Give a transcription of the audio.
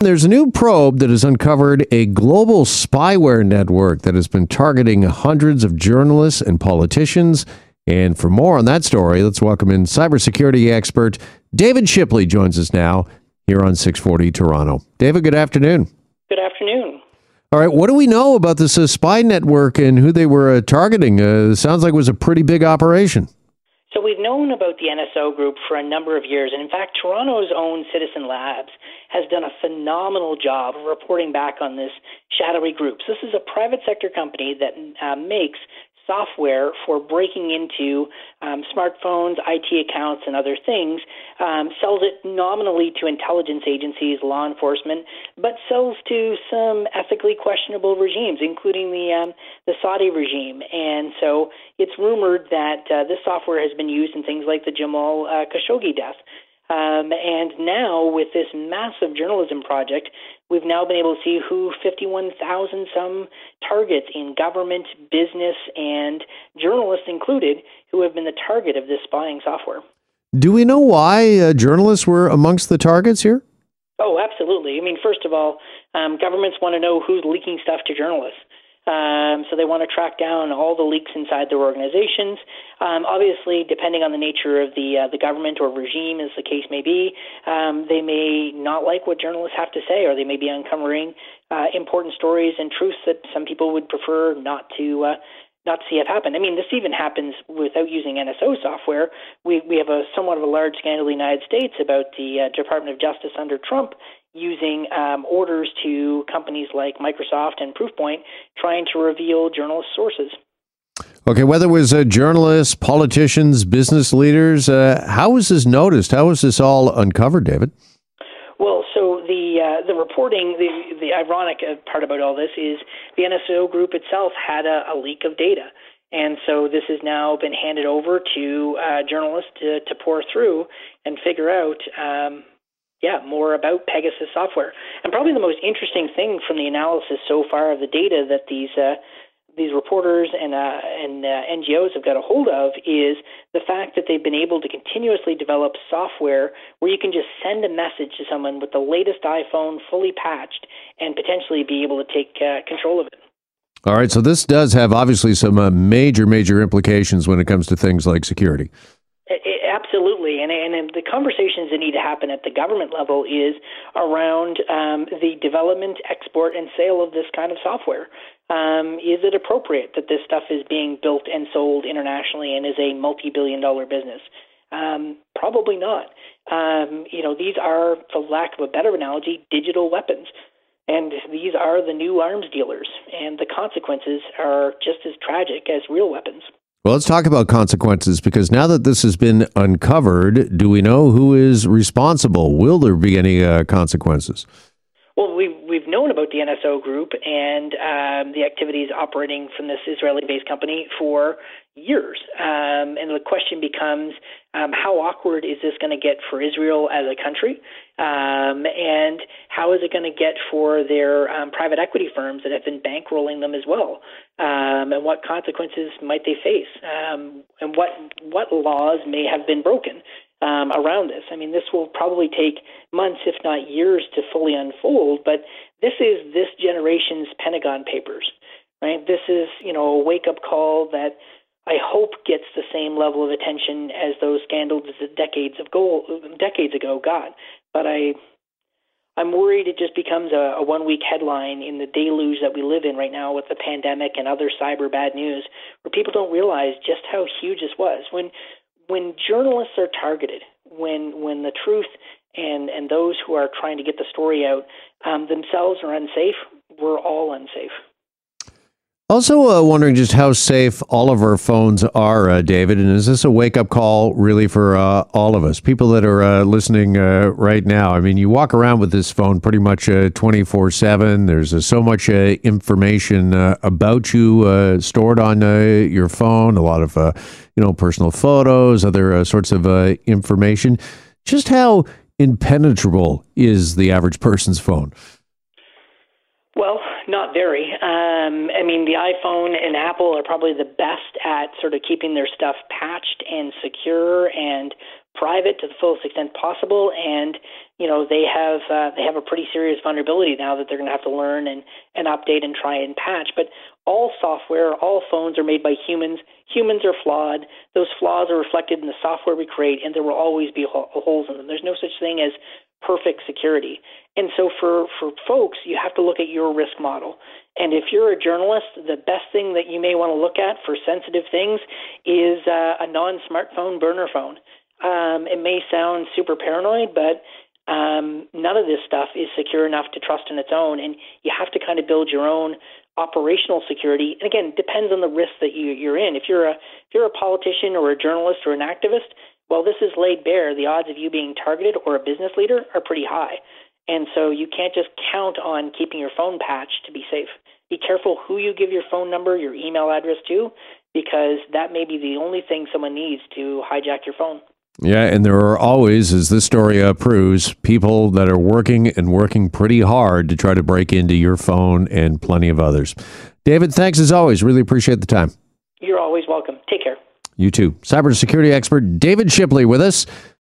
There's a new probe that has uncovered a global spyware network that has been targeting hundreds of journalists and politicians. And for more on that story, let's welcome in cybersecurity expert David Shipley joins us now here on 640 Toronto. David, good afternoon. Good afternoon. All right, what do we know about this spy network and who they were targeting? Sounds like it was a pretty big operation. So we've known about the NSO group for a number of years, and in fact, Toronto's own Citizen Labs has done a phenomenal job of reporting back on this shadowy group. So this is a private sector company that makes software for breaking into smartphones, IT accounts, and other things, sells it nominally to intelligence agencies, law enforcement, but sells to some ethically questionable regimes, including the Saudi regime. And so it's rumored that this software has been used in things like the Jamal Khashoggi death. And now with this massive journalism project, we've now been able to see who 51,000 some targets in government, business, and journalists included who have been the target of this spying software. Do we know why journalists were amongst the targets here? Oh, absolutely. I mean, first of all, governments want to know who's leaking stuff to journalists. So they want to track down all the leaks inside their organizations. Obviously, depending on the nature of the government or regime, as the case may be, they may not like what journalists have to say, or they may be uncovering important stories and truths that some people would prefer not to see have happened. I mean, this even happens without using NSO software. We have somewhat of a large scandal in the United States about the Department of Justice under Trump using orders to companies like Microsoft and Proofpoint trying to reveal journalist sources. Okay, whether it was journalists, politicians, business leaders, how was this noticed? How was this all uncovered, David? Well, so the reporting, the ironic part about all this is the NSO group itself had a leak of data. And so this has now been handed over to journalists to pour through and figure out more about Pegasus software. And probably the most interesting thing from the analysis so far of the data that these reporters and NGOs have got a hold of is the fact that they've been able to continuously develop software where you can just send a message to someone with the latest iPhone fully patched and potentially be able to take control of it. All right, so this does have obviously some major implications when it comes to things like security. Absolutely, and the conversations that need to happen at the government level is around the development, export, and sale of this kind of software. Is it appropriate that this stuff is being built and sold internationally and is a multi-billion-dollar business? Probably not. These are, for lack of a better analogy, digital weapons. And these are the new arms dealers, and the consequences are just as tragic as real weapons. Well, let's talk about consequences, because now that this has been uncovered, do we know who is responsible? Will there be any consequences? Well, we've known about the NSO group and the activities operating from this Israeli-based company for years. And the question becomes, how awkward is this going to get for Israel as a country? And how is it going to get for their private equity firms that have been bankrolling them as well? And what consequences might they face? And what laws may have been broken around this? I mean, this will probably take months, if not years, to fully unfold, but this is this generation's Pentagon Papers, right? This is, a wake-up call that I hope gets the same level of attention as those scandals decades ago got. But I'm worried it just becomes a one-week headline in the deluge that we live in right now with the pandemic and other cyber bad news, where people don't realize just how huge this was. When journalists are targeted, when the truth and those who are trying to get the story out themselves are unsafe, we're all unsafe. Also wondering just how safe all of our phones are, David, and is this a wake-up call really for all of us, people that are listening right now? I mean, you walk around with this phone pretty much 24/7. There's so much information about you stored on your phone, a lot of personal photos, other sorts of information. Just how impenetrable is the average person's phone? Well, not very. I mean, the iPhone and Apple are probably the best at sort of keeping their stuff patched and secure and private to the fullest extent possible, and they have a pretty serious vulnerability now that they're going to have to learn and update and try and patch. But all software, all phones are made by humans. Humans are flawed. Those flaws are reflected in the software we create, and there will always be holes in them. There's no such thing as perfect security. And so for folks, you have to look at your risk model. And if you're a journalist, the best thing that you may want to look at for sensitive things is a non-smartphone burner phone. It may sound super paranoid, but none of this stuff is secure enough to trust on its own, and you have to kind of build your own operational security. And again, depends on the risk that you're in. If you're a politician or a journalist or an activist, well, this is laid bare. The odds of you being targeted or a business leader are pretty high, and so you can't just count on keeping your phone patched to be safe. Be careful who you give your phone number, your email address to, because that may be the only thing someone needs to hijack your phone. Yeah, and there are always, as this story proves, people that are working pretty hard to try to break into your phone and plenty of others. David, thanks as always. Really appreciate the time. You're always welcome. Take care. You too. Cybersecurity expert David Shipley with us.